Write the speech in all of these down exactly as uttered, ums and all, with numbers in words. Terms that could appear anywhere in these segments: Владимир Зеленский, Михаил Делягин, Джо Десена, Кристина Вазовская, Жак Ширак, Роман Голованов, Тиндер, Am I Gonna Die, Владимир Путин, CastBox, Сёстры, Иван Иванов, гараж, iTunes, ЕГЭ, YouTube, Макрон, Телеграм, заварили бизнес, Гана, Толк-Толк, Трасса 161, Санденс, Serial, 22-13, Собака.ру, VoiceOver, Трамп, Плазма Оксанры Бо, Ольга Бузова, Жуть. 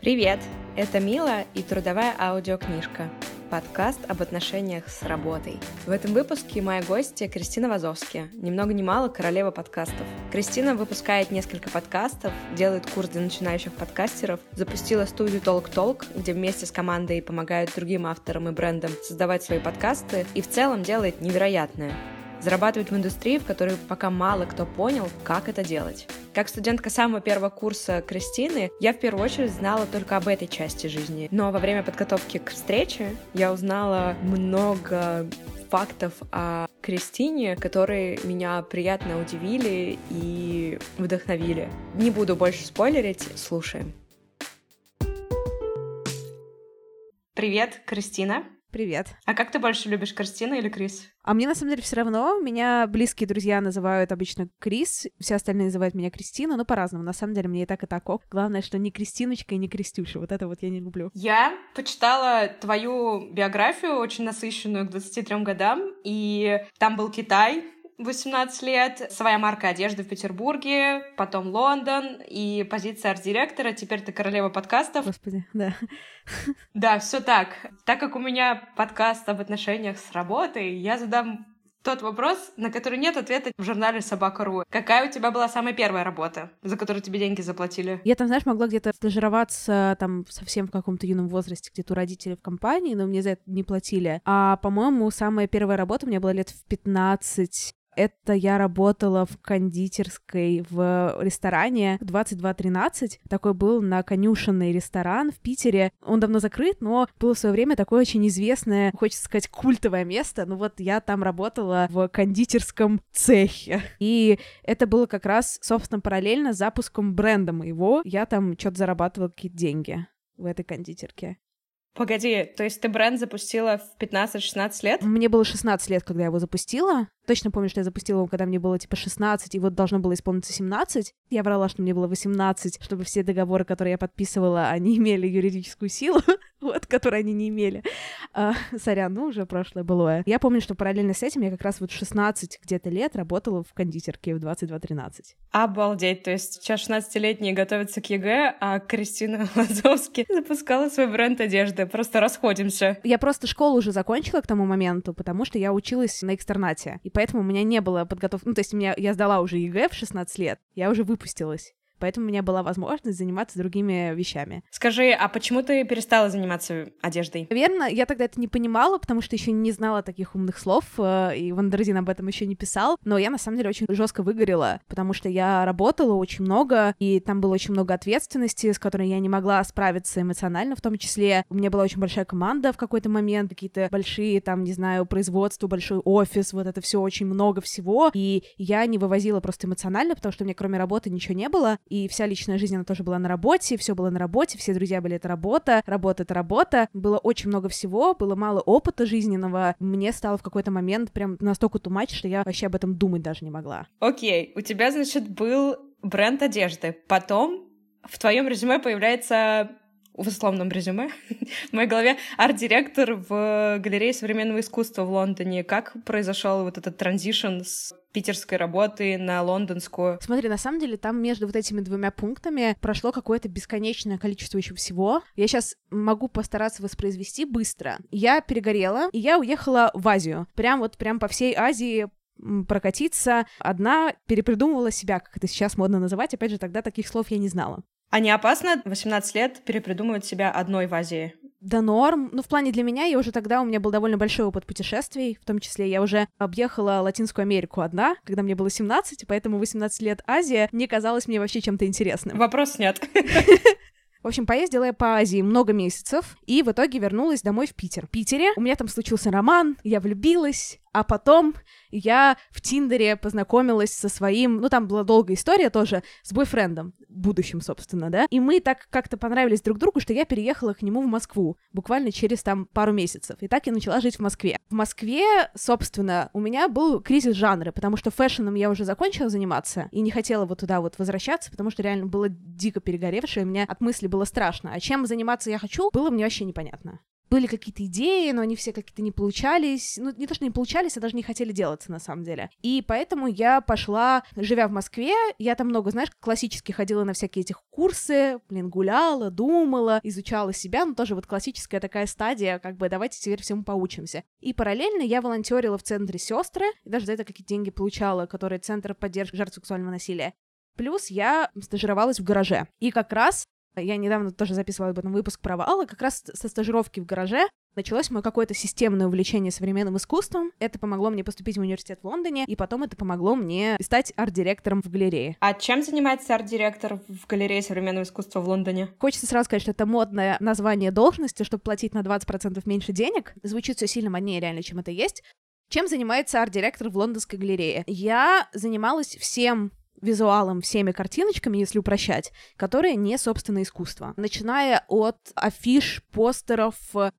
Привет! Это Мила и трудовая аудиокнижка. Подкаст об отношениях с работой. В этом выпуске моя гостья Кристина Вазовская, ни много ни мало королева подкастов. Кристина выпускает несколько подкастов, делает курс для начинающих подкастеров, запустила студию Толк-Толк, где вместе с командой помогают другим авторам и брендам создавать свои подкасты и в целом делает невероятное. Зарабатывать в индустрии, в которой пока мало кто понял, как это делать. Как студентка самого первого курса Кристины, я в первую очередь знала только об этой части жизни. Но во время подготовки к встрече я узнала много фактов о Кристине, которые меня приятно удивили и вдохновили. Не буду больше спойлерить, слушаем. Привет, Кристина! Привет. А как ты больше любишь, Кристина или Крис? А мне, на самом деле, все равно. Меня близкие друзья называют обычно Крис, все остальные называют меня Кристина, но по-разному. На самом деле, мне и так, и так ок. Главное, что не Кристиночка и не Кристюша. Вот это вот я не люблю. Я почитала твою биографию, очень насыщенную, к двадцати трём годам, и там был Китай, восемнадцать лет, своя марка одежды в Петербурге, потом Лондон и позиция арт-директора. Теперь ты королева подкастов. Господи, да. Да, все так. Так как у меня подкаст об отношениях с работой, я задам тот вопрос, на который нет ответа в журнале «Собака.ру». Какая у тебя была самая первая работа, за которую тебе деньги заплатили? Я там, знаешь, могла где-то стажироваться там совсем в каком-то юном возрасте, где-то у родителей в компании, но мне за это не платили. А, по-моему, самая первая работа у меня была лет в пятнадцать. Это я работала в кондитерской в ресторане двадцать два тринадцать. Такой был на конюшенный ресторан в Питере. Он давно закрыт, но было в свое время такое очень известное, хочется сказать, культовое место. Ну вот я там работала в кондитерском цехе. И это было как раз, собственно, параллельно с запуском бренда моего. Я там что-то зарабатывала какие-то деньги в этой кондитерке. Погоди, то есть ты бренд запустила в пятнадцать-шестнадцать лет? Мне было шестнадцать лет, когда я его запустила. Точно помню, что я запустила его, когда мне было типа шестнадцать, и вот должно было исполниться семнадцать. Я врала, что мне было восемнадцать, чтобы все договоры, которые я подписывала, они имели юридическую силу, вот, которую они не имели. А, сорян, ну уже прошлое былое. Я помню, что параллельно с этим я как раз вот шестнадцать где-то лет работала в кондитерке в двадцать два тринадцать. Обалдеть, то есть сейчас шестнадцатилетние готовятся к ЕГЭ, а Кристина Вазовская запускала свой бренд одежды. Просто расходимся. Я просто школу уже закончила к тому моменту, потому что я училась на экстернате. И поэтому у меня не было подготовки. Ну, то есть меня... я сдала уже ЕГЭ в шестнадцать лет, я уже выпустилась. Поэтому у меня была возможность заниматься другими вещами. Скажи, а почему ты перестала заниматься одеждой? Верно, я тогда это не понимала, потому что еще не знала таких умных слов, и Вандерзин об этом еще не писал, но я, на самом деле, очень жестко выгорела, потому что я работала очень много, и там было очень много ответственности, с которой я не могла справиться эмоционально в том числе. У меня была очень большая команда в какой-то момент, какие-то большие, там, не знаю, производства, большой офис, вот это все очень много всего, и я не вывозила просто эмоционально, потому что у меня кроме работы ничего не было. И вся личная жизнь, она тоже была на работе, все было на работе, все друзья были, это работа, работа, это работа. Было очень много всего, было мало опыта жизненного. Мне стало в какой-то момент прям настолько тумач, что я вообще об этом думать даже не могла. Окей, у тебя, значит, был бренд одежды. Потом в твоем резюме появляется... в условном резюме, в моей голове, арт-директор в галерее современного искусства в Лондоне. Как произошел вот этот транзишн с питерской работы на лондонскую? Смотри, на самом деле там между вот этими двумя пунктами прошло какое-то бесконечное количество еще всего. Я сейчас могу постараться воспроизвести быстро. Я перегорела, и я уехала в Азию. Прям вот прям по всей Азии прокатиться. Одна перепридумывала себя, как это сейчас модно называть. Опять же, тогда таких слов я не знала. А не опасно восемнадцать лет перепридумывать себя одной в Азии? Да норм. Ну, в плане для меня, я уже тогда, у меня был довольно большой опыт путешествий, в том числе я уже объехала Латинскую Америку одна, когда мне было семнадцать, поэтому восемнадцать лет Азия не казалась мне вообще чем-то интересным. Вопрос снят. В общем, поездила я по Азии много месяцев, и в итоге вернулась домой в Питер. В Питере у меня там случился роман, я влюбилась, а потом я в Тиндере познакомилась со своим, ну, там была долгая история тоже, с бойфрендом, будущим, собственно, да, и мы так как-то понравились друг другу, что я переехала к нему в Москву, буквально через, там, пару месяцев, и так я начала жить в Москве. В Москве, собственно, у меня был кризис жанра, потому что фэшном я уже закончила заниматься, и не хотела вот туда вот возвращаться, потому что реально было дико перегоревшее, у меня от мысли было страшно, а чем заниматься я хочу, было мне вообще непонятно. были какие-то идеи, но они все как-то не получались. Ну, не то, что не получались, а даже не хотели делаться, на самом деле. И поэтому я пошла, живя в Москве, я там много, знаешь, классически ходила на всякие эти курсы, блин, гуляла, думала, изучала себя, но тоже вот классическая такая стадия, как бы давайте теперь всему поучимся. И параллельно я волонтерила в центре «Сёстры», и даже за это какие-то деньги получала, которые Центр поддержки жертв сексуального насилия. Плюс я стажировалась в «Гараже». И как раз я недавно тоже записывала об этом выпуск про Аллу, как раз со стажировки в «Гараже» началось мое какое-то системное увлечение современным искусством. Это помогло мне поступить в университет в Лондоне, и потом это помогло мне стать арт-директором в галерее. А чем занимается арт-директор в галерее современного искусства в Лондоне? Хочется сразу сказать, что это модное название должности, чтобы платить на двадцать процентов меньше денег. Звучит все сильно моднее реально, чем это есть. Чем занимается арт-директор в лондонской галерее? Я занималась всем визуалом, всеми картиночками, если упрощать, которые не собственно искусство. Начиная от афиш, постеров,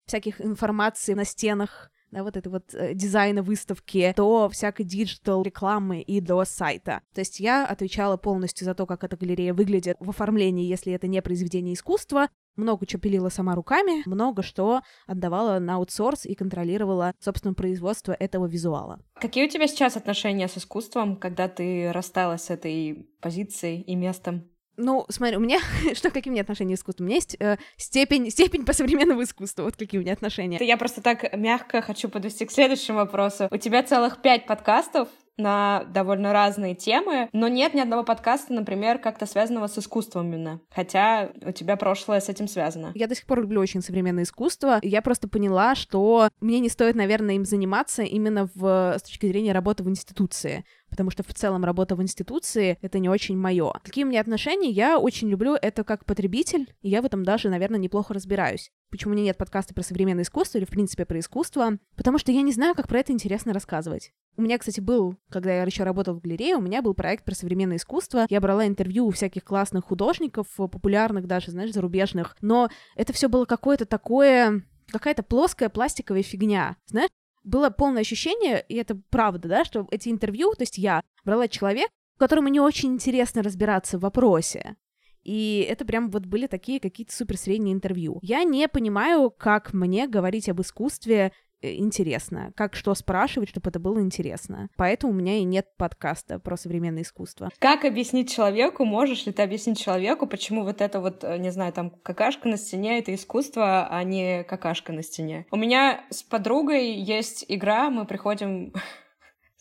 всяких информации на стенах, да, вот это вот э, дизайна выставки, до всякой диджитал рекламы и до сайта. То есть я отвечала полностью за то, как эта галерея выглядит в оформлении, если это не произведение искусства. Много чего пилила сама руками, много что отдавала на аутсорс и контролировала, собственно, производство этого визуала. Какие у тебя сейчас отношения с искусством, когда ты рассталась с этой позицией и местом? Ну, смотри, у меня... что, какие у меня отношения с искусством? У меня есть э, степень, степень по современному искусству. Вот какие у меня отношения. Я просто так мягко хочу подвести к следующему вопросу. У тебя целых пять подкастов на довольно разные темы, но нет ни одного подкаста, например, как-то связанного с искусством именно. Хотя у тебя прошлое с этим связано. Я до сих пор люблю очень современное искусство. Я просто поняла, что мне не стоит, наверное, им заниматься именно в... с точки зрения работы в институции. Потому что в целом работа в институции — это не очень мое. Какие у меня отношения? Я очень люблю это как потребитель, и я в этом даже, наверное, неплохо разбираюсь. Почему у меня нет подкаста про современное искусство или, в принципе, про искусство? Потому что я не знаю, как про это интересно рассказывать. У меня, кстати, был, когда я еще работала в галерее, у меня был проект про современное искусство. Я брала интервью у всяких классных художников, популярных даже, знаешь, зарубежных. Но это все было какое-то такое... какая-то плоская пластиковая фигня, знаешь? Было полное ощущение, и это правда, да, что эти интервью, то есть я брала человека, которому не очень интересно разбираться в вопросе, и это прям вот были такие какие-то суперсредние интервью. Я не понимаю, как мне говорить об искусстве интересно, как что спрашивать, чтобы это было интересно. Поэтому у меня и нет подкаста про современное искусство. Как объяснить человеку, можешь ли ты объяснить человеку, почему вот это вот, не знаю, там, какашка на стене — это искусство, а не какашка на стене? У меня с подругой есть игра, мы приходим...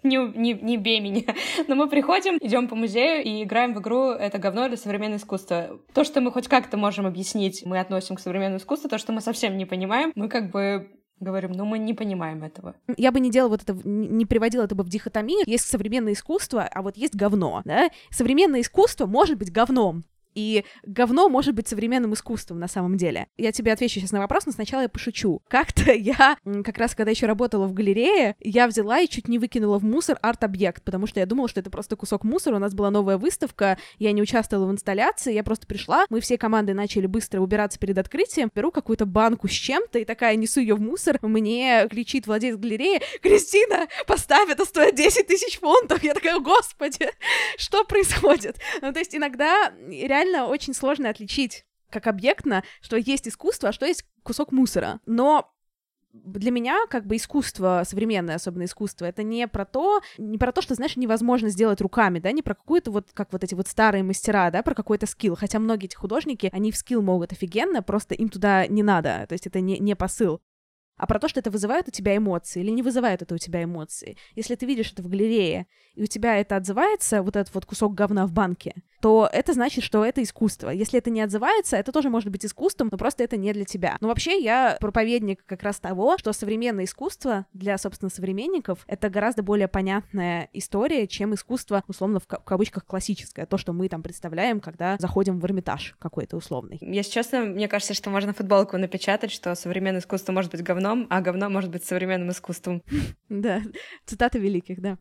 Не, не, не бей меня. Но мы приходим, идем по музею и играем в игру «Это говно или современное искусство». То, что мы хоть как-то можем объяснить, мы относим к современному искусству, то, что мы совсем не понимаем, мы как бы... говорим, ну мы не понимаем этого. Я бы не делала вот это, не приводила это бы в дихотомию. Есть современное искусство, а вот есть говно, да? Современное искусство может быть говном, и говно может быть современным искусством на самом деле. Я тебе отвечу сейчас на вопрос, но сначала я пошучу. Как-то я, как раз когда еще работала в галерее, я взяла и чуть не выкинула в мусор арт-объект, потому что я думала, что это просто кусок мусора. У нас была новая выставка, я не участвовала в инсталляции, я просто пришла, мы всей командой начали быстро убираться перед открытием, беру какую-то банку с чем-то и такая несу ее в мусор, мне кричит владелец галереи: «Кристина, поставь, это стоит десять тысяч фунтов!» Я такая: «Господи, что происходит?» Ну, то есть иногда реально очень сложно отличить как объектно, что есть искусство, а что есть кусок мусора. Но для меня как бы искусство, современное особенно искусство, это не про то, не про то, что, знаешь, невозможно сделать руками, да, не про какую-то вот, как вот эти вот старые мастера, да, про какой-то скилл, хотя многие эти художники, они в скилл могут офигенно, просто им туда не надо, то есть это не, не посыл. А про то, что это вызывает у тебя эмоции или не вызывает это у тебя эмоции. Если ты видишь это в галерее, и у тебя это отзывается, вот этот вот кусок говна в банке, то это значит, что это искусство. Если это не отзывается, это тоже может быть искусством, но просто это не для тебя. Но вообще я проповедник как раз того, что современное искусство для, собственно, современников — это гораздо более понятная история, чем искусство, условно, в кавычках, классическое, то, что мы там представляем, когда заходим в Эрмитаж какой-то условный. Если честно, мне кажется, что можно футболку напечатать, что современное искусство может быть говно, а говно может быть современным искусством. Да, цитаты великих, да.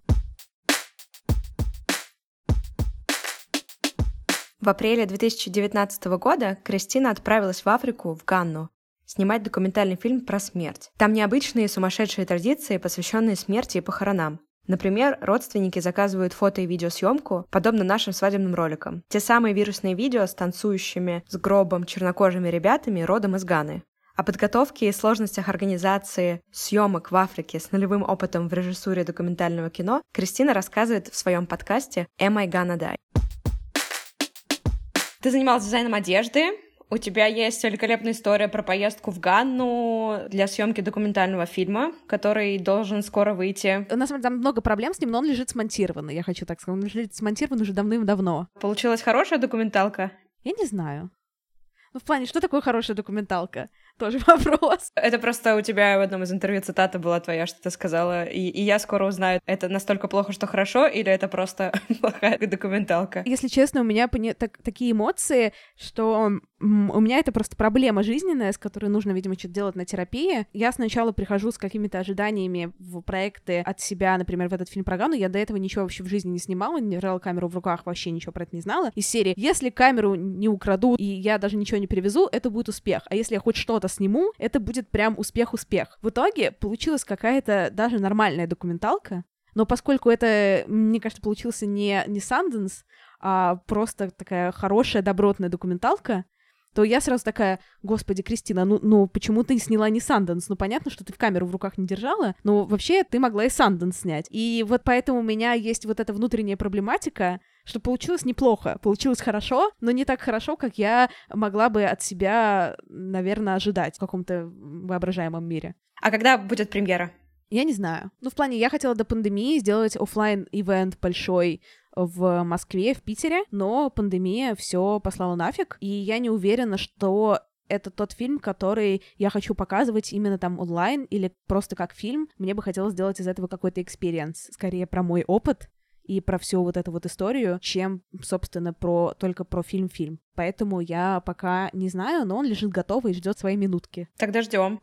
В апреле две тысячи девятнадцатого года Кристина отправилась в Африку, в Ганну, снимать документальный фильм про смерть. Там необычные сумасшедшие традиции, посвященные смерти и похоронам. Например, родственники заказывают фото- и видеосъемку, подобно нашим свадебным роликам. Те самые вирусные видео с танцующими с гробом чернокожими ребятами родом из Ганы. О подготовке и сложностях организации съемок в Африке с нулевым опытом в режиссуре документального кино Кристина рассказывает в своем подкасте «Am I Gonna Die». Ты занималась дизайном одежды, у тебя есть великолепная история про поездку в Ганну для съемки документального фильма, который должен скоро выйти. У нас там много проблем с ним, но он лежит смонтированный, я хочу так сказать. Он лежит смонтированный уже давным-давно. Получилась хорошая документалка? Я не знаю. Ну, в плане, что такое хорошая документалка? Тоже вопрос. Это просто у тебя в одном из интервью цитата была твоя, что ты сказала, и, и я скоро узнаю, это настолько плохо, что хорошо, или это просто плохая документалка? Если честно, у меня пони- так, такие эмоции, что м- у меня это просто проблема жизненная, с которой нужно, видимо, что-то делать на терапии. Я сначала прихожу с какими-то ожиданиями в проекты от себя, например, в этот фильм про Гану. Я до этого ничего вообще в жизни не снимала, не брала камеру в руках, вообще ничего про это не знала. Из серии «Если камеру не украдут, и я даже ничего не привезу, это будет успех. А если я хоть что-то сниму, это будет прям успех-успех». В итоге получилась какая-то даже нормальная документалка, но поскольку это, мне кажется, получился не, не Санденс, а просто такая хорошая, добротная документалка, то я сразу такая: господи, Кристина, ну, ну почему ты сняла не Санденс? Ну понятно, что ты в камеру в руках не держала, но вообще ты могла и Санденс снять. И вот поэтому у меня есть вот эта внутренняя проблематика, что получилось неплохо, получилось хорошо, но не так хорошо, как я могла бы от себя, наверное, ожидать в каком-то воображаемом мире. А когда будет премьера? Я не знаю. Ну, в плане, я хотела до пандемии сделать офлайн-ивент большой в Москве, в Питере, но пандемия все послала нафиг, и я не уверена, что это тот фильм, который я хочу показывать именно там онлайн или просто как фильм. Мне бы хотелось сделать из этого какой-то экспириенс, скорее про мой опыт и про всю вот эту вот историю, чем, собственно, про только про фильм-фильм. Поэтому я пока не знаю, но он лежит готовый и ждет своей минутки. Тогда ждем.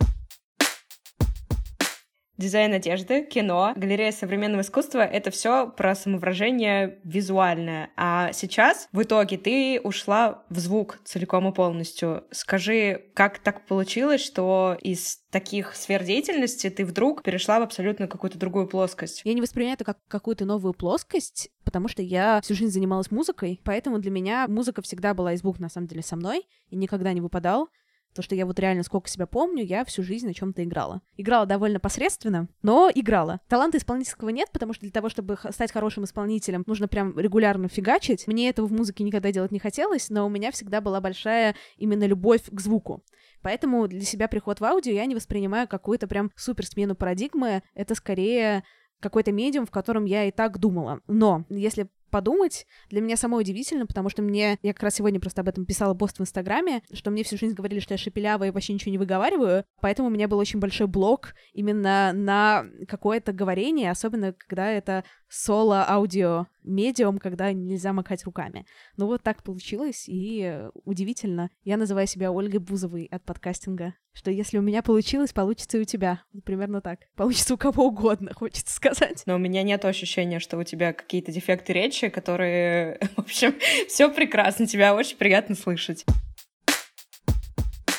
Дизайн одежды, кино, галерея современного искусства — это все про самовыражение визуальное. А сейчас, в итоге, ты ушла в звук целиком и полностью. Скажи, как так получилось, что из таких сфер деятельности ты вдруг перешла в абсолютно какую-то другую плоскость? Я не воспринимаю это как какую-то новую плоскость, потому что я всю жизнь занималась музыкой, поэтому для меня музыка всегда была и звук, на самом деле, со мной, и никогда не выпадал. То, что я вот реально сколько себя помню, я всю жизнь на чем-то играла. Играла довольно посредственно, но играла. Таланта исполнительского нет, потому что для того, чтобы стать хорошим исполнителем, нужно прям регулярно фигачить. Мне этого в музыке никогда делать не хотелось, но у меня всегда была большая именно любовь к звуку. Поэтому для себя приход в аудио я не воспринимаю какую-то прям супер смену парадигмы. Это скорее какой-то медиум, в котором я и так думала. Но если подумать, для меня самой удивительно, потому что мне, я как раз сегодня просто об этом писала пост в Инстаграме, что мне всю жизнь говорили, что я шепелявая и вообще ничего не выговариваю, поэтому у меня был очень большой блок именно на какое-то говорение, особенно когда это соло-аудио-медиум, когда нельзя макать руками. Ну вот так получилось, и удивительно. Я называю себя Ольгой Бузовой от подкастинга, что если у меня получилось, получится и у тебя. Примерно так. Получится у кого угодно, хочется сказать. Но у меня нет ощущения, что у тебя какие-то дефекты речи, которые, в общем, все прекрасно, тебя очень приятно слышать.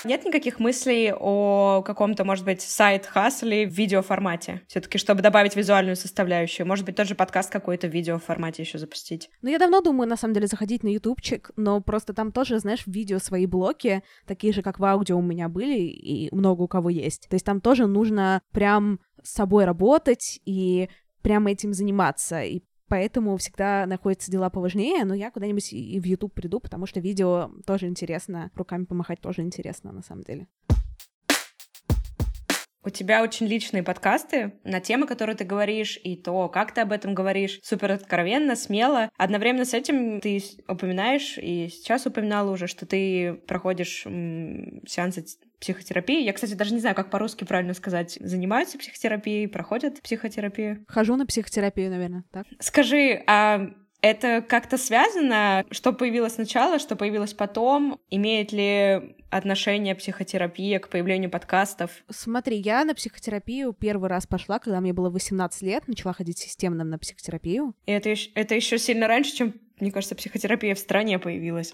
Нет никаких мыслей о каком-то, может быть, сайд-хасле в видеоформате? Все-таки, чтобы добавить визуальную составляющую. Может быть, тот же подкаст какой-то в видеоформате еще запустить? Ну, я давно думаю, на самом деле, заходить на ютубчик, но просто там тоже, знаешь, в видео свои блоки, такие же, как в аудио у меня были, и много у кого есть. То есть там тоже нужно прям с собой работать и прям этим заниматься, и поэтому всегда находятся дела поважнее, но я куда-нибудь и в YouTube приду, потому что видео тоже интересно, руками помахать тоже интересно, на самом деле. У тебя очень личные подкасты на темы, которые ты говоришь, и то, как ты об этом говоришь, супер откровенно, смело. Одновременно с этим ты упоминаешь, и сейчас упоминала уже, что ты проходишь м- сеансы психотерапии. Я, кстати, даже не знаю, как по-русски правильно сказать. Занимаются психотерапией, проходят психотерапию. Хожу на психотерапию, наверное, так? Скажи, а это как-то связано? Что появилось сначала, что появилось потом? Имеет ли отношение психотерапия к появлению подкастов? Смотри, я на психотерапию первый раз пошла, когда мне было восемнадцать лет, начала ходить системно на психотерапию. И это, это еще сильно раньше, чем мне кажется, психотерапия в стране появилась.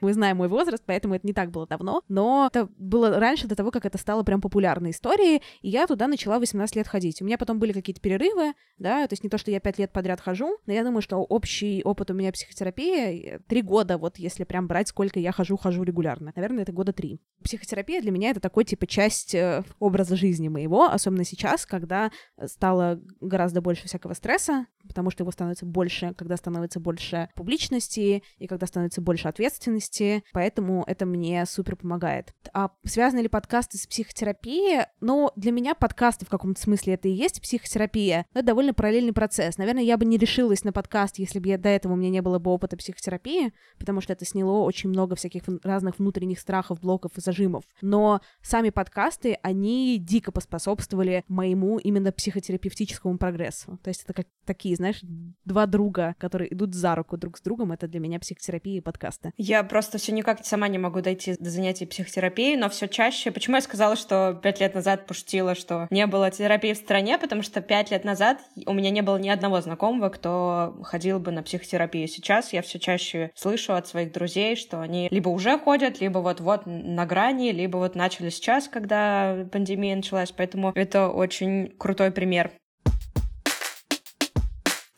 Мы знаем мой возраст, поэтому это не так было давно, но это было раньше, до того, как это стало прям популярной историей, и я туда начала восемнадцать лет ходить. У меня потом были какие-то перерывы, да, то есть не то, что я пять лет подряд хожу, но я думаю, что общий опыт у меня психотерапии три года, вот если прям брать, сколько я хожу-хожу регулярно. Наверное, это года три. Психотерапия для меня — это такой, типа, часть образа жизни моего, особенно сейчас, когда стало гораздо больше всякого стресса, потому что его становится больше, когда становится больше публичности и когда становится больше ответственности, поэтому это мне супер помогает. А связаны ли подкасты с психотерапией? Ну, для меня подкасты в каком-то смысле это и есть психотерапия, но это довольно параллельный процесс. Наверное, я бы не решилась на подкаст, если бы я, до этого у меня не было бы опыта психотерапии, потому что это сняло очень много всяких разных внутренних страхов, блоков и зажимов. Но сами подкасты, они дико поспособствовали моему именно психотерапевтическому прогрессу. То есть это как такие, знаешь, два друга, которые идут за руку друг с другом. Это для меня психотерапия и подкасты. Я просто все никак сама не могу дойти до занятий психотерапией, но все чаще. Почему я сказала, что пять лет назад пошутила, что не было терапии в стране? Потому что пять лет назад у меня не было ни одного знакомого, кто ходил бы на психотерапию. Сейчас я все чаще слышу от своих друзей, что они либо уже ходят, либо вот-вот на грани, либо вот начали сейчас, когда пандемия началась. Поэтому это очень крутой пример.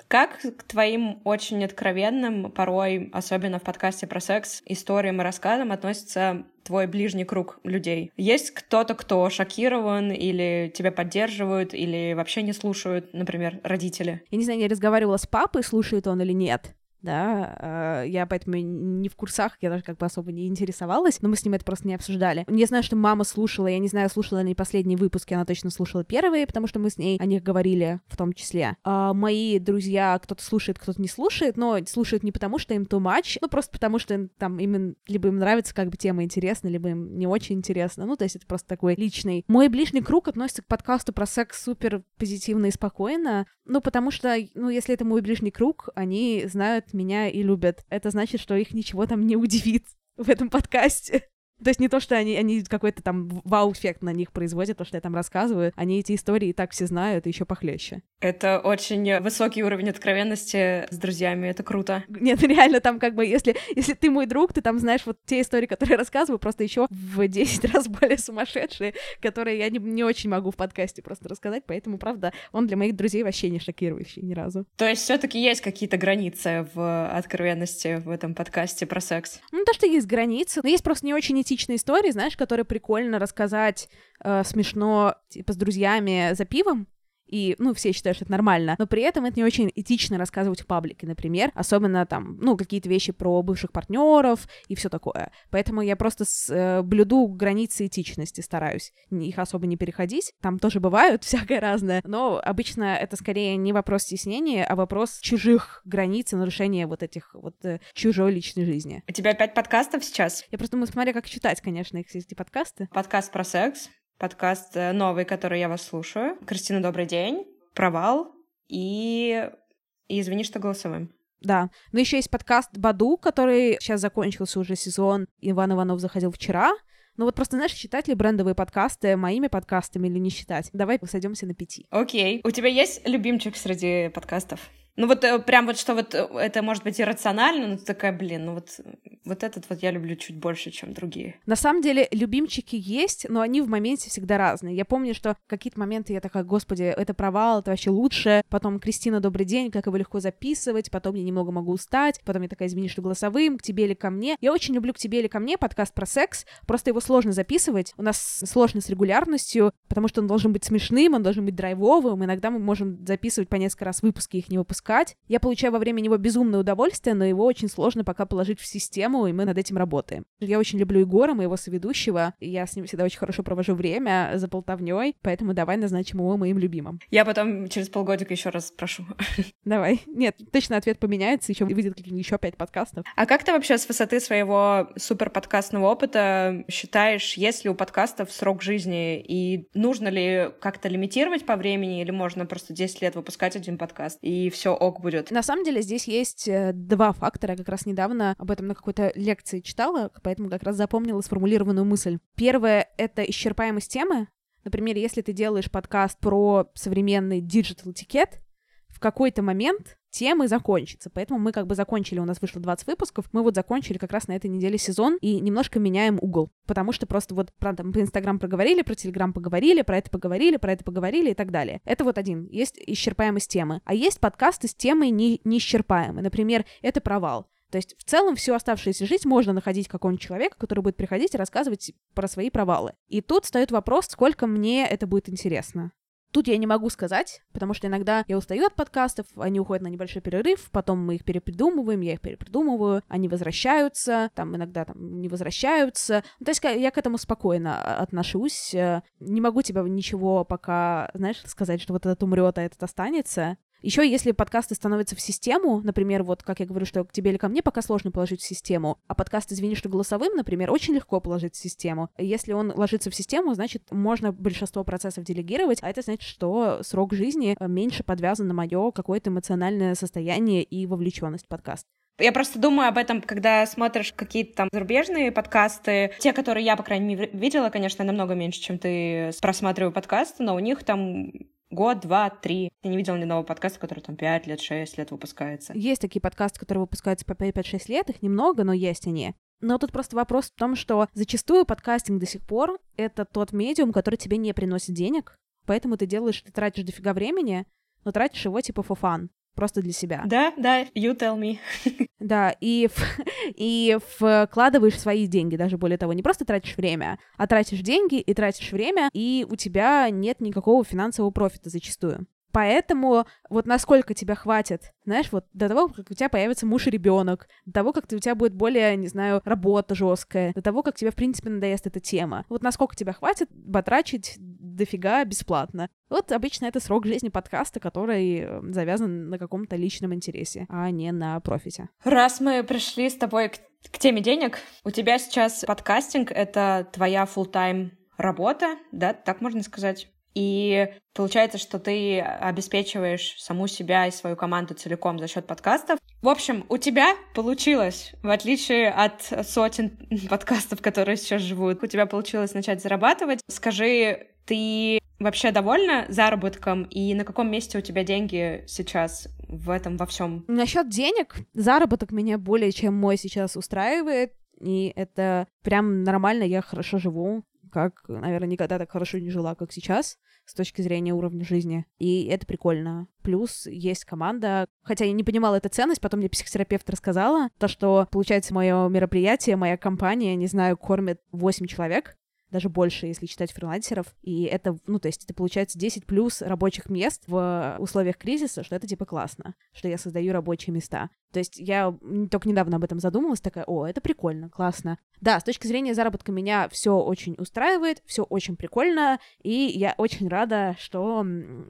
Как к твоим очень откровенным, порой, особенно в подкасте про секс, историям и рассказам относится твой ближний круг людей? Есть кто-то, кто шокирован или тебя поддерживают, или вообще не слушают, например, родители? Я не знаю, я разговаривала с папой, слушает он или нет. Да, я поэтому не в курсах, я даже как бы особо не интересовалась, но мы с ним это просто не обсуждали. Я знаю, что мама слушала, я не знаю, слушала ли последние выпуски, она точно слушала первые, потому что мы с ней о них говорили в том числе. А мои друзья, кто-то слушает, кто-то не слушает, но слушают не потому, что им too much, но просто потому, что им, там именно либо им нравится, как бы тема интересна, либо им не очень интересно, ну то есть это просто такой личный. Мой ближний круг относится к подкасту про секс супер позитивно и спокойно, ну потому что, ну если это мой ближний круг, они знают меня и любят. Это значит, что их ничего там не удивит в этом подкасте. То есть не то, что они, они какой-то там вау-эффект на них производят, то, что я там рассказываю. Они эти истории и так все знают, и еще похлеще. Это очень высокий уровень откровенности с друзьями, это круто. Нет, реально, там как бы, если, если ты мой друг, ты там знаешь вот те истории, которые я рассказываю, просто еще в десять раз более сумасшедшие, которые я не, не очень могу в подкасте просто рассказать, поэтому, правда, он для моих друзей вообще не шокирующий ни разу. То есть все-таки есть какие-то границы в откровенности в этом подкасте про секс? Ну, то, что есть границы, но есть просто не очень интересные истории, знаешь, которые прикольно рассказать э, смешно, типа, с друзьями за пивом, и, ну, все считают, что это нормально, но при этом это не очень этично рассказывать в паблике, например, особенно там, ну, какие-то вещи про бывших партнеров и все такое, поэтому я просто с, э, блюду границы этичности, стараюсь их особо не переходить, там тоже бывают всякое разное, но обычно это скорее не вопрос стеснения, а вопрос чужих границ и нарушения вот этих вот э, чужой личной жизни. У тебя пять подкастов сейчас? Я просто думаю, смотря как читать, конечно, их, эти подкасты. Подкаст про секс, подкаст новый, который я вас слушаю. Кристина, добрый день. Провал. И... и извини, что голосовым. Да. Но еще есть подкаст Баду, который сейчас закончился уже сезон. Иван Иванов заходил вчера. Ну вот просто, знаешь, считать ли брендовые подкасты моими подкастами или не считать? Давай сойдемся на пяти. Окей. У тебя есть любимчик среди подкастов? Ну вот прям вот что вот это может быть иррационально, но ты такая, блин, ну вот, вот этот вот я люблю чуть больше, чем другие. На самом деле любимчики есть, но они в моменте всегда разные. Я помню, что какие-то моменты я такая, господи, это провал, это вообще лучше. Потом Кристина, добрый день, как его легко записывать. Потом я немного могу устать. Потом я такая, извини, что голосовым, к тебе или ко мне. Я очень люблю «К тебе или ко мне», подкаст про секс. Просто его сложно записывать. У нас сложно с регулярностью, потому что он должен быть смешным, он должен быть драйвовым. Иногда мы можем записывать по несколько раз выпуски, их не выпускать. Я получаю во время него безумное удовольствие, но его очень сложно пока положить в систему, и мы над этим работаем. Я очень люблю Егора, моего соведущего, и я с ним всегда очень хорошо провожу время за болтовнёй, поэтому давай назначим его моим любимым. Я потом через полгодика еще раз спрошу. Давай. Нет, точно ответ поменяется, еще выйдет еще пять подкастов. А как ты вообще с высоты своего суперподкастного опыта считаешь, есть ли у подкастов срок жизни, и нужно ли как-то лимитировать по времени, или можно просто десять лет выпускать один подкаст, и все ок будет? На самом деле здесь есть два фактора. Я как раз недавно об этом на какой-то лекции читала, поэтому как раз запомнила сформулированную мысль. Первое — это исчерпаемость темы. Например, если ты делаешь подкаст про современный диджитал-этикет, в какой-то момент темы закончится. Поэтому мы как бы закончили, у нас вышло двадцать выпусков, мы вот закончили как раз на этой неделе сезон и немножко меняем угол, потому что просто вот, правда, мы про Инстаграм проговорили, про Телеграм поговорили, про это поговорили, про это поговорили и так далее. Это вот один, есть исчерпаемость темы. А есть подкасты с темой не, неисчерпаемой, например, это провал. То есть в целом всю оставшуюся жизнь можно находить какого-нибудь человека, который будет приходить и рассказывать про свои провалы. И тут встает вопрос, сколько мне это будет интересно. Тут я не могу сказать, потому что иногда я устаю от подкастов, они уходят на небольшой перерыв, потом мы их перепридумываем, я их перепридумываю, они возвращаются, там иногда там не возвращаются. Ну, то есть я к этому спокойно отношусь, не могу тебе ничего пока, знаешь, сказать, что вот этот умрет, а этот останется. Еще если подкасты становятся в систему, например, вот как я говорю, что к тебе или ко мне пока сложно положить в систему, а подкаст, извини, что голосовым, например, очень легко положить в систему. Если он ложится в систему, значит, можно большинство процессов делегировать, а это значит, что срок жизни меньше подвязан на мое какое-то эмоциональное состояние и вовлеченность в подкаст. Я просто думаю об этом, когда смотришь какие-то там зарубежные подкасты. Те, которые я, по крайней мере, видела, конечно, намного меньше, чем ты просматриваю подкасты, но у них там год, два, три. Я не видела ни одного подкаста, который там пять лет, шесть лет выпускается. Есть такие подкасты, которые выпускаются по пять-шесть лет, их немного, но есть они. Но тут просто вопрос в том, что зачастую подкастинг до сих пор — это тот медиум, который тебе не приносит денег, поэтому ты делаешь, ты тратишь дофига времени, но тратишь его типа for fun. Просто для себя. Да, да, you tell me. Да, и, в, и вкладываешь свои деньги, даже более того. Не просто тратишь время, а тратишь деньги и тратишь время, и у тебя нет никакого финансового профита зачастую. Поэтому вот насколько тебя хватит, знаешь, вот до того, как у тебя появится муж и ребенок, до того, как у тебя будет более, не знаю, работа жесткая, до того, как тебе, в принципе, надоест эта тема. Вот насколько тебя хватит батрачить дофига бесплатно. Вот обычно это срок жизни подкаста, который завязан на каком-то личном интересе, а не на профите. Раз мы пришли с тобой к, к теме денег, у тебя сейчас подкастинг — это твоя фулл-тайм работа, да, так можно сказать? И получается, что ты обеспечиваешь саму себя и свою команду целиком за счет подкастов. В общем, у тебя получилось, в отличие от сотен подкастов, которые сейчас живут, у тебя получилось начать зарабатывать. Скажи, ты вообще довольна заработком и на каком месте у тебя деньги сейчас в этом во всем? Насчет денег, заработок меня более чем мой сейчас устраивает, и это прям нормально, я хорошо живу. Как, наверное, никогда так хорошо не жила, как сейчас, с точки зрения уровня жизни. И это прикольно. Плюс есть команда. Хотя я не понимала эту ценность, потом мне психотерапевт рассказала, то, что, получается, мое мероприятие, моя компания, не знаю, кормит восемь человек, даже больше, если считать фрилансеров. И это, ну, то есть это, получается, десять плюс рабочих мест в условиях кризиса, что это, типа, классно, что я создаю рабочие места. То есть я только недавно об этом задумалась, такая, о, это прикольно, классно. Да, с точки зрения заработка меня все очень устраивает, все очень прикольно, и я очень рада, что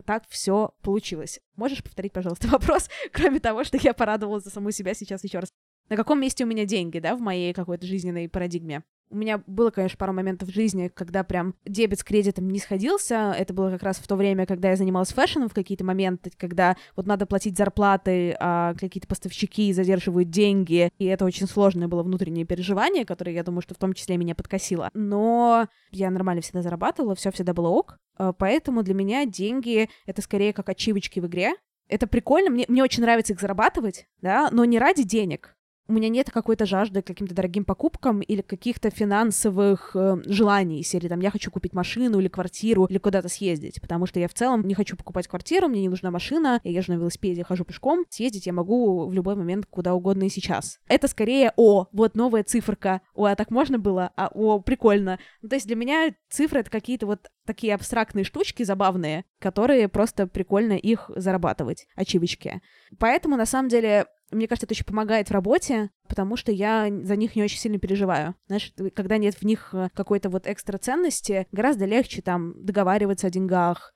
так все получилось. Можешь повторить, пожалуйста, вопрос, кроме того, что я порадовалась за саму себя сейчас еще раз? На каком месте у меня деньги, да, в моей какой-то жизненной парадигме? У меня было, конечно, пару моментов в жизни, когда прям дебет с кредитом не сходился. Это было как раз в то время, когда я занималась фэшном, в какие-то моменты, когда вот надо платить зарплаты, а какие-то поставщики задерживают деньги. И это очень сложное было внутреннее переживание, которое, я думаю, что в том числе меня подкосило. Но я нормально всегда зарабатывала, все всегда было ок. Поэтому для меня деньги — это скорее как ачивочки в игре. Это прикольно, мне, мне очень нравится их зарабатывать, да, но не ради денег. У меня нет какой-то жажды к каким-то дорогим покупкам или каких-то финансовых э, желаний, серии там я хочу купить машину или квартиру или куда-то съездить, потому что я в целом не хочу покупать квартиру, мне не нужна машина, я езжу на велосипеде, хожу пешком, съездить я могу в любой момент куда угодно и сейчас. Это скорее о, вот новая циферка, о, а так можно было, а о, прикольно. Ну, то есть для меня цифры — это какие-то вот такие абстрактные штучки забавные, которые просто прикольно их зарабатывать, ачивочки. Поэтому на самом деле мне кажется, это очень помогает в работе, потому что я за них не очень сильно переживаю. Знаешь, когда нет в них какой-то вот экстра ценности, гораздо легче там договариваться о деньгах,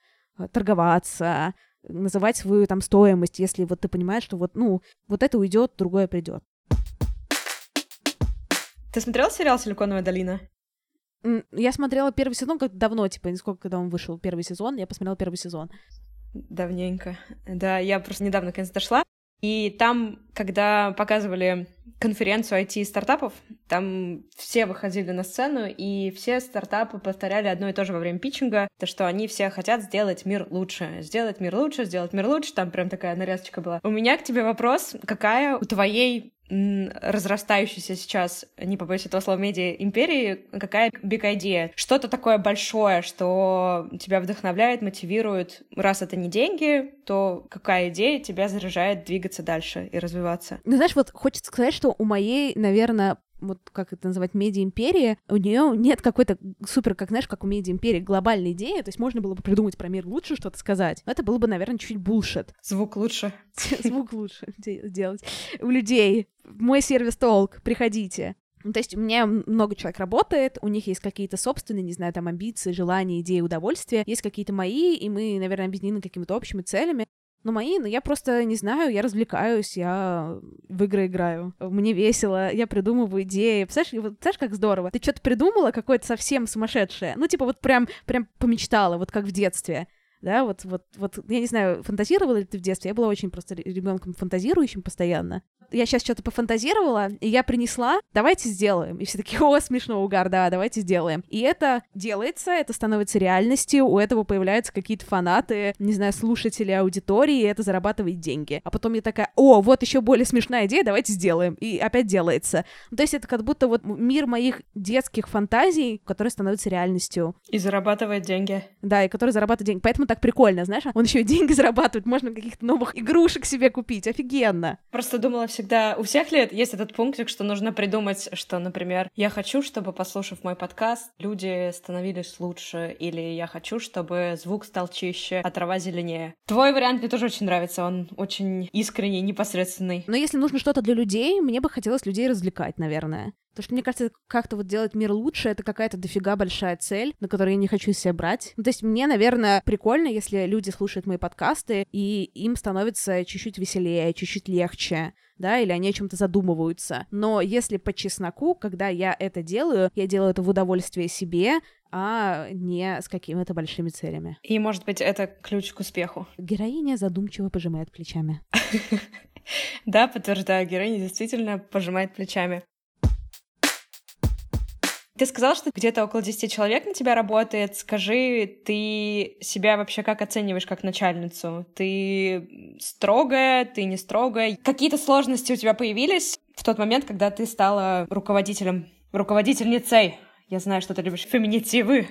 торговаться, называть свою там стоимость, если вот ты понимаешь, что вот, ну, вот это уйдет, другое придет. Ты смотрела сериал «Силиконовая долина»? Я смотрела первый сезон как давно, типа, не сколько, когда он вышел, первый сезон, я посмотрела первый сезон. Давненько. Да, я просто недавно, конечно, дошла. И там, когда показывали конференцию ай ти-стартапов, там все выходили на сцену, и все стартапы повторяли одно и то же во время питчинга, то, что они все хотят сделать мир лучше, сделать мир лучше, сделать мир лучше, там прям такая нарезочка была. У меня к тебе вопрос, какая у твоей разрастающейся сейчас, не побоюсь этого слова, медиа империи, какая big idea? Что-то такое большое, что тебя вдохновляет, мотивирует. Раз это не деньги, то какая идея тебя заряжает двигаться дальше и развиваться? Ну, знаешь, вот хочется сказать, что у моей, наверное, вот как это называть, медиа-империя, у нее нет какой-то супер, как знаешь, как у медиа-империи, глобальной идеи, то есть можно было бы придумать про мир лучше, что-то сказать, но это было бы, наверное, чуть-чуть булшит. Звук лучше. Звук лучше делать. У людей. Мой сервис Толк, приходите. Ну, то есть у меня много человек работает, у них есть какие-то собственные, не знаю, там, амбиции, желания, идеи, удовольствия, есть какие-то мои, и мы, наверное, объединены какими-то общими целями. Но мои, ну я просто не знаю, я развлекаюсь, я в игры играю, мне весело, я придумываю идеи. Представляешь, вот, представляешь, как здорово? Ты что-то придумала какое-то совсем сумасшедшее? Ну, типа вот прям, прям помечтала, вот как в детстве. Да, вот, вот, вот, я не знаю, фантазировала ли ты в детстве? Я была очень просто ребенком фантазирующим постоянно. Я сейчас что-то пофантазировала, и я принесла, давайте сделаем. И все такие, о, смешно, угар, да, давайте сделаем. И это делается, это становится реальностью, у этого появляются какие-то фанаты, не знаю, слушатели, аудитории, и это зарабатывает деньги. А потом я такая, о, вот еще более смешная идея, давайте сделаем. И опять делается. Ну, то есть это как будто вот мир моих детских фантазий, который становится реальностью. И зарабатывает деньги. Да, и который зарабатывает деньги. Поэтому так прикольно, знаешь, он еще и деньги зарабатывает, можно каких-то новых игрушек себе купить, офигенно. Просто думала всегда, у всех ли есть этот пунктик, что нужно придумать, что, например, я хочу, чтобы, послушав мой подкаст, люди становились лучше, или я хочу, чтобы звук стал чище, а трава зеленее. Твой вариант мне тоже очень нравится, он очень искренний, непосредственный. Но если нужно что-то для людей, мне бы хотелось людей развлекать, наверное. Потому что, мне кажется, как-то вот делать мир лучше — это какая-то дофига большая цель, на которую я не хочу себя брать. Ну, то есть мне, наверное, прикольно, если люди слушают мои подкасты, и им становится чуть-чуть веселее, чуть-чуть легче, да, или они о чем-то задумываются. Но если по чесноку, когда я это делаю, я делаю это в удовольствие себе, а не с какими-то большими целями. И, может быть, это ключ к успеху. Героиня задумчиво пожимает плечами. Да, подтверждаю, героиня действительно пожимает плечами. Ты сказала, что где-то около десяти человек на тебя работает. Скажи, ты себя вообще как оцениваешь как начальницу? Ты строгая, ты не строгая? Какие-то сложности у тебя появились в тот момент, когда ты стала руководителем, руководительницей? Я знаю, что ты любишь феминитивы.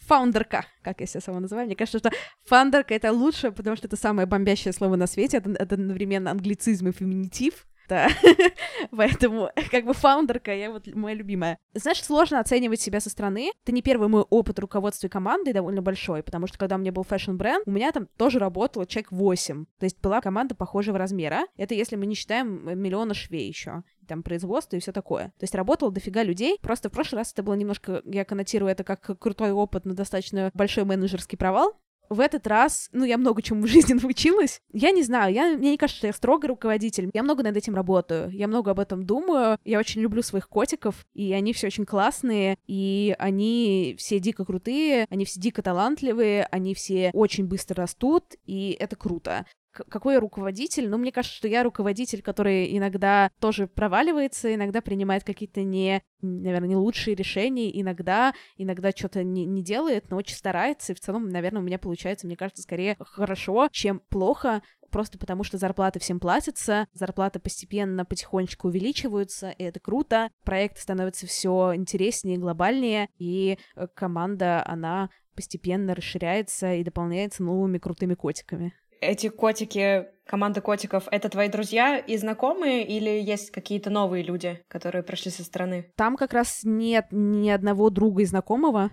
Фаундерка, как я себя сама называю. Мне кажется, что фаундерка — это лучше, потому что это самое бомбящее слово на свете. Это, это одновременно англицизм и феминитив. Да, поэтому как бы фаундерка, я вот моя любимая. Знаешь, сложно оценивать себя со стороны. Это не первый мой опыт руководства командой, довольно большой, потому что когда у меня был фэшн-бренд, у меня там тоже работало человек восемь. То есть была команда похожего размера. Это если мы не считаем миллиона швей еще, там, производство и все такое. То есть работало дофига людей. Просто в прошлый раз это было немножко, я коннотирую это как крутой опыт, но достаточно большой менеджерский провал. В этот раз, ну, я много чему в жизни научилась. Я не знаю, я, мне не кажется, что я строгий руководитель. Я много над этим работаю, я много об этом думаю. Я очень люблю своих котиков, и они все очень классные, и они все дико крутые, они все дико талантливые, они все очень быстро растут, и это круто. Какой я руководитель? Ну, мне кажется, что я руководитель, который иногда тоже проваливается, иногда принимает какие-то не, наверное, не лучшие решения, иногда, иногда что-то не, не делает, но очень старается, и в целом, наверное, у меня получается, мне кажется, скорее хорошо, чем плохо, просто потому что зарплаты всем платятся, зарплаты постепенно, потихонечку увеличиваются, и это круто, проекты становятся все интереснее, глобальнее, и команда, она постепенно расширяется и дополняется новыми крутыми котиками. Эти котики, команда котиков, это твои друзья и знакомые, или есть какие-то новые люди, которые пришли со стороны? Там как раз нет ни одного друга и знакомого,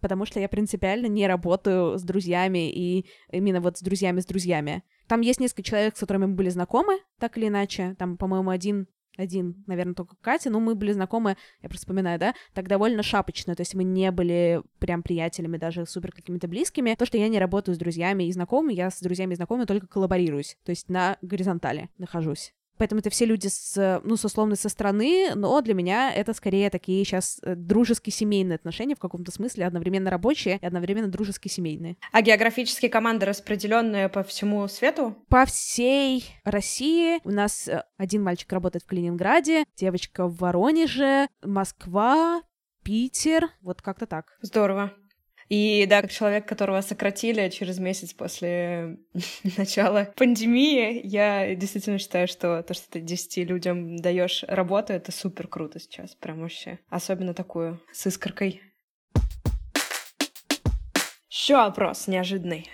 потому что я принципиально не работаю с друзьями, и именно вот с друзьями с друзьями. Там есть несколько человек, с которыми мы были знакомы, так или иначе, там, по-моему, один... Один, наверное, только Катя, но мы были знакомы, я просто вспоминаю, да, так довольно шапочно, то есть мы не были прям приятелями, даже супер какими-то близкими. То, что я не работаю с друзьями и знакомыми, я с друзьями и знакомыми только коллаборируюсь, то есть на горизонтали нахожусь. Поэтому это все люди, с, ну, условно, со стороны, но для меня это скорее такие сейчас дружеские семейные отношения в каком-то смысле, одновременно рабочие и одновременно дружеские семейные. А географические команды распределенные по всему свету? По всей России. У нас один мальчик работает в Калининграде, девочка в Воронеже, Москва, Питер, вот как-то так. Здорово. И да, как человек, которого сократили через месяц после начала пандемии, я действительно считаю, что то, что ты десяти людям даешь работу, это супер круто сейчас, прям вообще. Особенно такую, с искоркой. Еще вопрос неожиданный.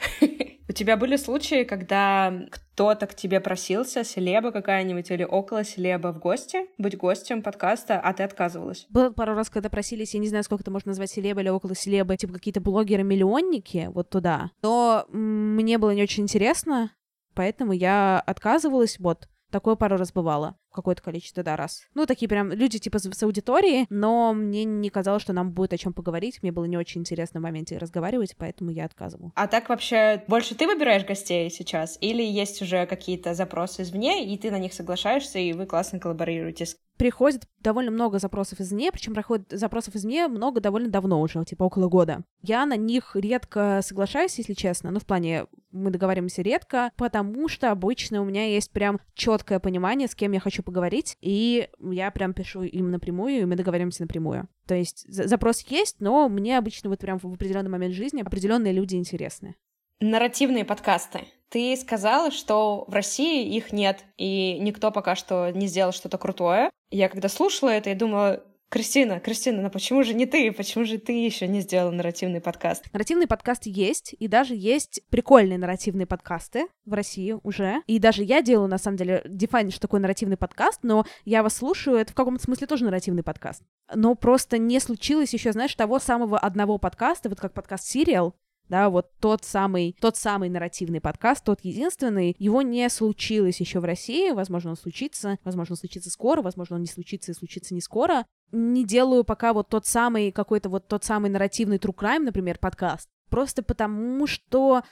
У тебя были случаи, когда кто-то к тебе просился, селеба какая-нибудь или около селеба в гости, быть гостем подкаста, а ты отказывалась? Было пару раз, когда просились, я не знаю, сколько это можно назвать селеба или около селеба, типа какие-то блогеры-миллионники, вот туда. Но мне было не очень интересно, поэтому я отказывалась, вот. Такое пару раз бывало, какое-то количество, да, раз. Ну, такие прям люди типа с аудиторией, но мне не казалось, что нам будет о чем поговорить, мне было не очень интересно в моменте разговаривать, поэтому я отказывала. А так вообще больше ты выбираешь гостей сейчас? Или есть уже какие-то запросы извне, и ты на них соглашаешься, и вы классно коллаборируете? Приходит довольно много запросов извне, причем проходит запросов извне много довольно давно уже, типа около года. Я на них редко соглашаюсь, если честно, ну, в плане... мы договариваемся редко, потому что обычно у меня есть прям четкое понимание, с кем я хочу поговорить, и я прям пишу им напрямую, и мы договариваемся напрямую. То есть запрос есть, но мне обычно вот прям в определенный момент жизни определенные люди интересны. Нарративные подкасты. Ты сказала, что в России их нет, и никто пока что не сделал что-то крутое. Я когда слушала это, я думала... Кристина, Кристина, ну почему же не ты? Почему же ты еще не сделала нарративный подкаст? Нарративные подкасты есть, и даже есть прикольные нарративные подкасты в России уже. И даже я делаю, на самом деле, дефайн, что такое нарративный подкаст, но я вас слушаю, это в каком-то смысле тоже нарративный подкаст. Но просто не случилось еще, знаешь, того самого одного подкаста, вот как подкаст Serial, да, вот тот самый, тот самый нарративный подкаст, тот единственный, его не случилось еще в России, возможно, он случится, возможно, он случится скоро, возможно, он не случится и случится не скоро. Не делаю пока вот тот самый какой-то вот тот самый нарративный true crime, например, подкаст, просто потому что...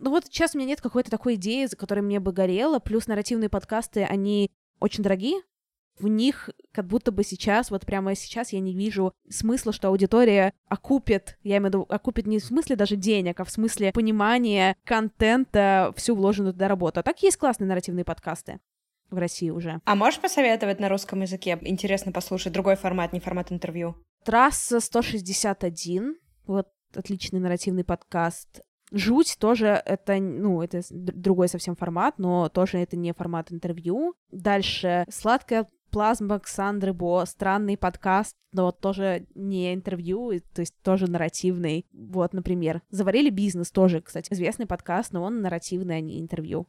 Ну вот сейчас у меня нет какой-то такой идеи, за которой мне бы горело, плюс нарративные подкасты, они очень дорогие, в них как будто бы сейчас, вот прямо сейчас я не вижу смысла, что аудитория окупит, я имею в виду, окупит не в смысле даже денег, а в смысле понимания контента, всю вложенную туда работу. А так есть классные нарративные подкасты в России уже. А можешь посоветовать на русском языке? Интересно послушать другой формат, не формат интервью. Трасса сто шестьдесят один, вот отличный нарративный подкаст. Жуть тоже, это, ну, это другой совсем формат, но тоже это не формат интервью. Дальше Сладкая, Плазма Оксанры Бо, странный подкаст, но тоже не интервью, то есть тоже нарративный. Вот, например, «Заварили бизнес» тоже, кстати, известный подкаст, но он нарративный, а не интервью.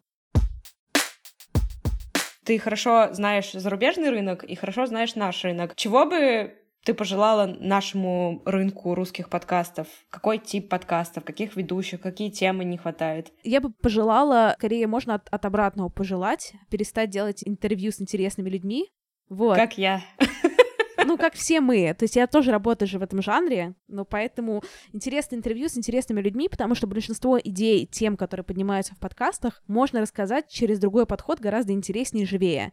Ты хорошо знаешь зарубежный рынок и хорошо знаешь наш рынок. Чего бы ты пожелала нашему рынку русских подкастов? Какой тип подкастов, каких ведущих, какие темы не хватает? Я бы пожелала, скорее можно от, от обратного пожелать, перестать делать интервью с интересными людьми. Вот. Как я. Ну, как все мы. То есть я тоже работаю же в этом жанре, но поэтому интересное интервью с интересными людьми, потому что большинство идей, тем, которые поднимаются в подкастах, можно рассказать через другой подход гораздо интереснее и живее.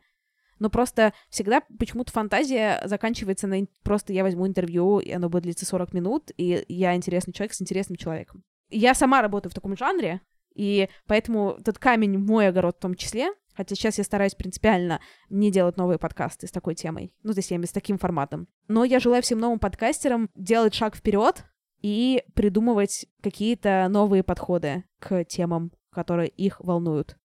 Но просто всегда почему-то фантазия заканчивается на... Просто я возьму интервью, и оно будет длиться сорок минут, и я интересный человек с интересным человеком. Я сама работаю в таком жанре, и поэтому этот камень мой огород в том числе. Хотя сейчас я стараюсь принципиально не делать новые подкасты с такой темой. Ну, то есть я с таким форматом. Но я желаю всем новым подкастерам делать шаг вперед и придумывать какие-то новые подходы к темам, которые их волнуют.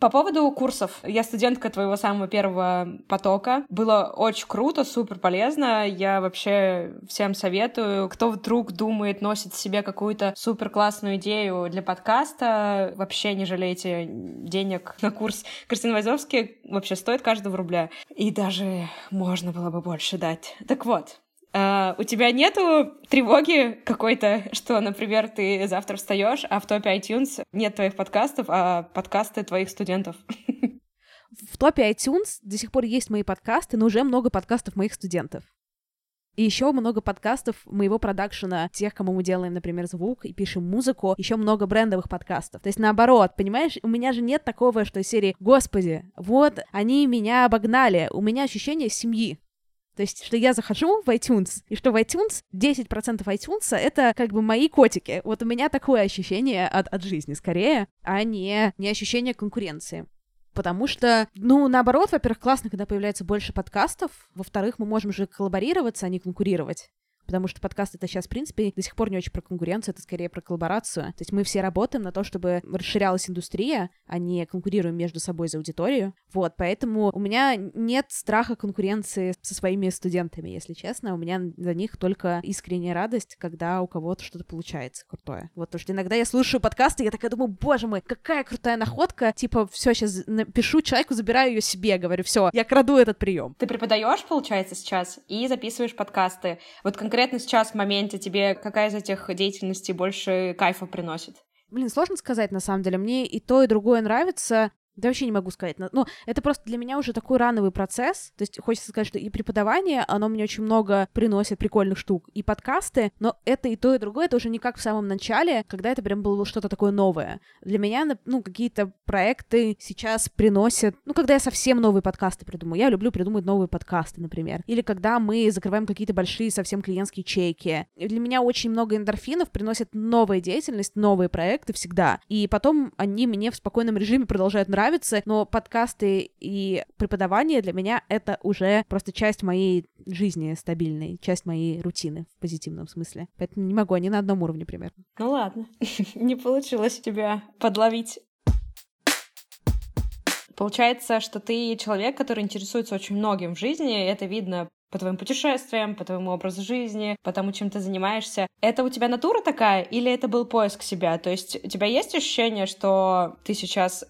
По поводу курсов. Я студентка твоего самого первого потока. Было очень круто, супер полезно. Я вообще всем советую. Кто вдруг думает, носит в себе какую-то супер классную идею для подкаста, вообще не жалейте денег на курс Кристины Вазовской. Вообще стоит каждого рубля. И даже можно было бы больше дать. Так вот. Uh, у тебя нету тревоги какой-то, что, например, ты завтра встаешь, а в топе iTunes нет твоих подкастов, а подкасты твоих студентов? В топе iTunes до сих пор есть мои подкасты, но уже много подкастов моих студентов. И еще много подкастов моего продакшена, тех, кому мы делаем, например, звук и пишем музыку, еще много брендовых подкастов. То есть наоборот, понимаешь, у меня же нет такого, что из серии «Господи, вот они меня обогнали», у меня ощущение семьи. То есть, что я захожу в iTunes, и что в iTunes десять процентов iTunes — это как бы мои котики. Вот у меня такое ощущение от, от жизни скорее, а не, не ощущение конкуренции. Потому что, ну, наоборот, во-первых, классно, когда появляется больше подкастов, во-вторых, мы можем же коллаборироваться, а не конкурировать. Потому что подкаст — это сейчас, в принципе, до сих пор не очень про конкуренцию, это скорее про коллаборацию. То есть мы все работаем на то, чтобы расширялась индустрия, а не конкурируем между собой за аудиторию. Вот, поэтому у меня нет страха конкуренции со своими студентами, если честно. У меня за них только искренняя радость, когда у кого-то что-то получается крутое. Вот, потому что иногда я слушаю подкасты, я такая думаю, боже мой, какая крутая находка. Типа, все, сейчас напишу человеку, забираю ее себе, говорю, все, я краду этот прием. Ты преподаешь, получается, сейчас и записываешь подкасты. Вот конкретно Конкретно сейчас в моменте тебе какая из этих деятельностей больше кайфа приносит? Блин, сложно сказать, на самом деле. Мне и то, и другое нравится. Да вообще не могу сказать. Ну, это просто для меня уже такой рановый процесс. То есть хочется сказать, что и преподавание, оно мне очень много приносит прикольных штук, и подкасты, но это и то, и другое. Это уже не как в самом начале, когда это прям было что-то такое новое. Для меня, ну, какие-то проекты сейчас приносят... Ну, когда я совсем новые подкасты придумаю. Я люблю придумать новые подкасты, например. Или когда мы закрываем какие-то большие совсем клиентские чеки. И для меня очень много эндорфинов приносит новая деятельность, новые проекты всегда. И потом они мне в спокойном режиме продолжают нравиться. Но подкасты и преподавание для меня это уже просто часть моей жизни стабильной, часть моей рутины в позитивном смысле. Поэтому не могу, они на одном уровне примерно. Ну ладно, не получилось тебя подловить. Получается, что ты человек, который интересуется очень многим в жизни, это видно по твоим путешествиям, по твоему образу жизни, по тому, чем ты занимаешься. Это у тебя натура такая или это был поиск себя? То есть у тебя есть ощущение, что ты сейчас...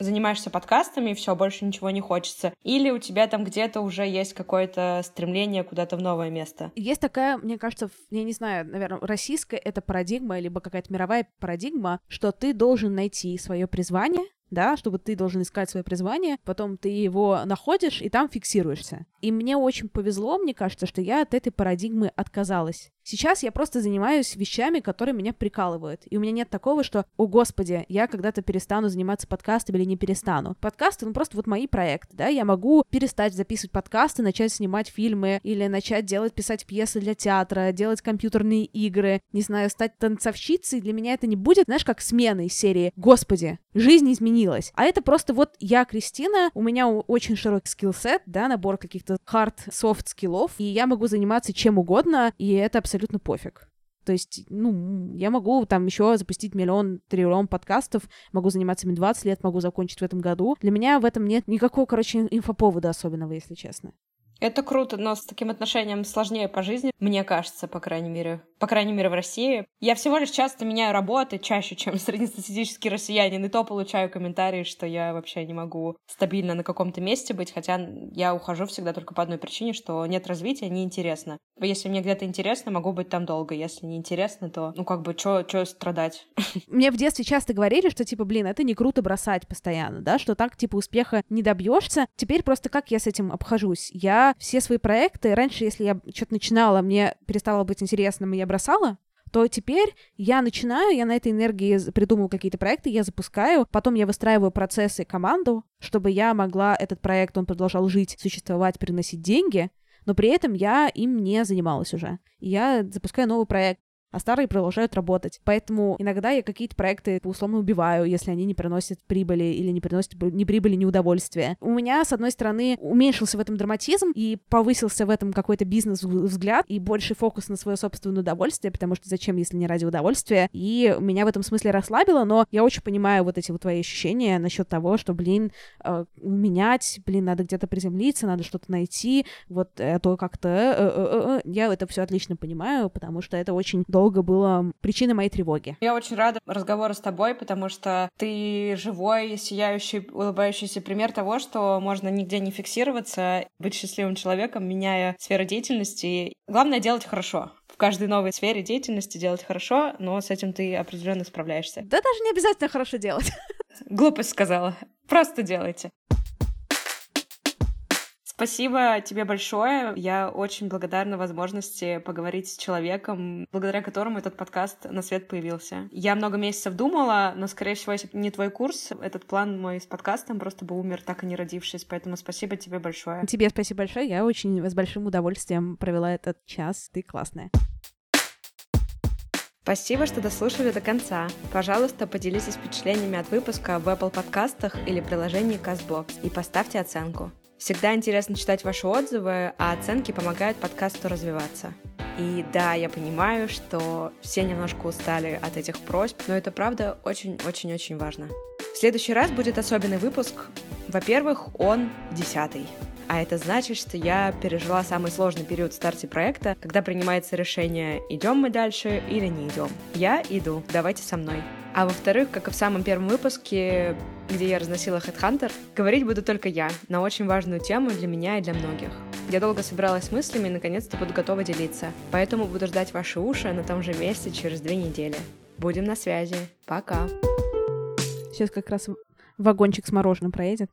занимаешься подкастами, и все, больше ничего не хочется. Или у тебя там где-то уже есть какое-то стремление куда-то в новое место? Есть такая, мне кажется, я не знаю, наверное, российская это парадигма, либо какая-то мировая парадигма, что ты должен найти свое призвание, да, чтобы ты должен искать свое призвание, потом ты его находишь и там фиксируешься. И мне очень повезло, мне кажется, что я от этой парадигмы отказалась. Сейчас я просто занимаюсь вещами, которые меня прикалывают. И у меня нет такого, что, о господи, я когда-то перестану заниматься подкастами или не перестану. Подкасты, ну просто вот мои проекты, да, я могу перестать записывать подкасты, начать снимать фильмы или начать делать, писать пьесы для театра, делать компьютерные игры, не знаю, стать танцовщицей. Для меня это не будет, знаешь, как смены из серии «Господи, жизнь изменилась». А это просто вот я, Кристина, у меня очень широкий скиллсет, да, набор каких-то хард-софт-скиллов, и я могу заниматься чем угодно, и это абсолютно абсолютно пофиг. То есть, ну, я могу там еще запустить миллион, триллион подкастов, могу заниматься ими двадцать лет, могу закончить в этом году. Для меня в этом нет никакого, короче, инфоповода особенного, если честно. Это круто, но с таким отношением сложнее по жизни, мне кажется, по крайней мере, по крайней мере в России. Я всего лишь часто меняю работы, чаще, чем среднестатистический россиянин, и то получаю комментарии, что я вообще не могу стабильно на каком-то месте быть, хотя я ухожу всегда только по одной причине, что нет развития, неинтересно. Если мне где-то интересно, могу быть там долго, если неинтересно, то, ну, как бы, чё, чё страдать? Мне в детстве часто говорили, что, типа, блин, это не круто бросать постоянно, да, что так, типа, успеха не добьешься. Теперь просто как я с этим обхожусь? Я все свои проекты, раньше, если я что-то начинала, мне перестало быть интересным, и я бросала, то теперь я начинаю, я на этой энергии придумываю какие-то проекты, я запускаю, потом я выстраиваю процессы и команду, чтобы я могла этот проект, он продолжал жить, существовать, приносить деньги, но при этом я им не занималась уже. Я запускаю новый проект, а старые продолжают работать. Поэтому иногда я какие-то проекты условно убиваю, если они не приносят прибыли или не приносят ни прибыли, ни удовольствия. У меня, с одной стороны, уменьшился в этом драматизм и повысился в этом какой-то бизнес-взгляд и больше фокус на свое собственное удовольствие, потому что зачем, если не ради удовольствия? И меня в этом смысле расслабило, но я очень понимаю вот эти вот твои ощущения насчет того, что, блин, менять, блин, надо где-то приземлиться, надо что-то найти, вот то как-то... Я это все отлично понимаю, потому что это очень... долго было причиной моей тревоги. Я очень рада разговору с тобой, потому что ты живой, сияющий, улыбающийся пример того, что можно нигде не фиксироваться, быть счастливым человеком, меняя сферу деятельности. Главное — делать хорошо. В каждой новой сфере деятельности делать хорошо, но с этим ты определенно справляешься. Да даже не обязательно хорошо делать. Глупость сказала. Просто делайте. Спасибо тебе большое. Я очень благодарна возможности поговорить с человеком, благодаря которому этот подкаст на свет появился. Я много месяцев думала, но, скорее всего, если бы не твой курс, этот план мой с подкастом просто бы умер, так и не родившись. Поэтому спасибо тебе большое. Тебе спасибо большое. Я очень с большим удовольствием провела этот час. Ты классная. Спасибо, что дослушали до конца. Пожалуйста, поделитесь впечатлениями от выпуска в Apple подкастах или приложении CastBox и поставьте оценку. Всегда интересно читать ваши отзывы, а оценки помогают подкасту развиваться. И да, я понимаю, что все немножко устали от этих просьб, но это правда очень-очень-очень важно. В следующий раз будет особенный выпуск. Во-первых, он десятый. А это значит, что я пережила самый сложный период в старте проекта, когда принимается решение, идем мы дальше или не идем. Я иду, давайте со мной. А во-вторых, как и в самом первом выпуске, где я разносила Headhunter, говорить буду только я на очень важную тему для меня и для многих. Я долго собиралась с мыслями и наконец-то буду готова делиться. Поэтому буду ждать ваши уши на том же месте через две недели. Будем на связи. Пока. Сейчас как раз вагончик с мороженым проедет.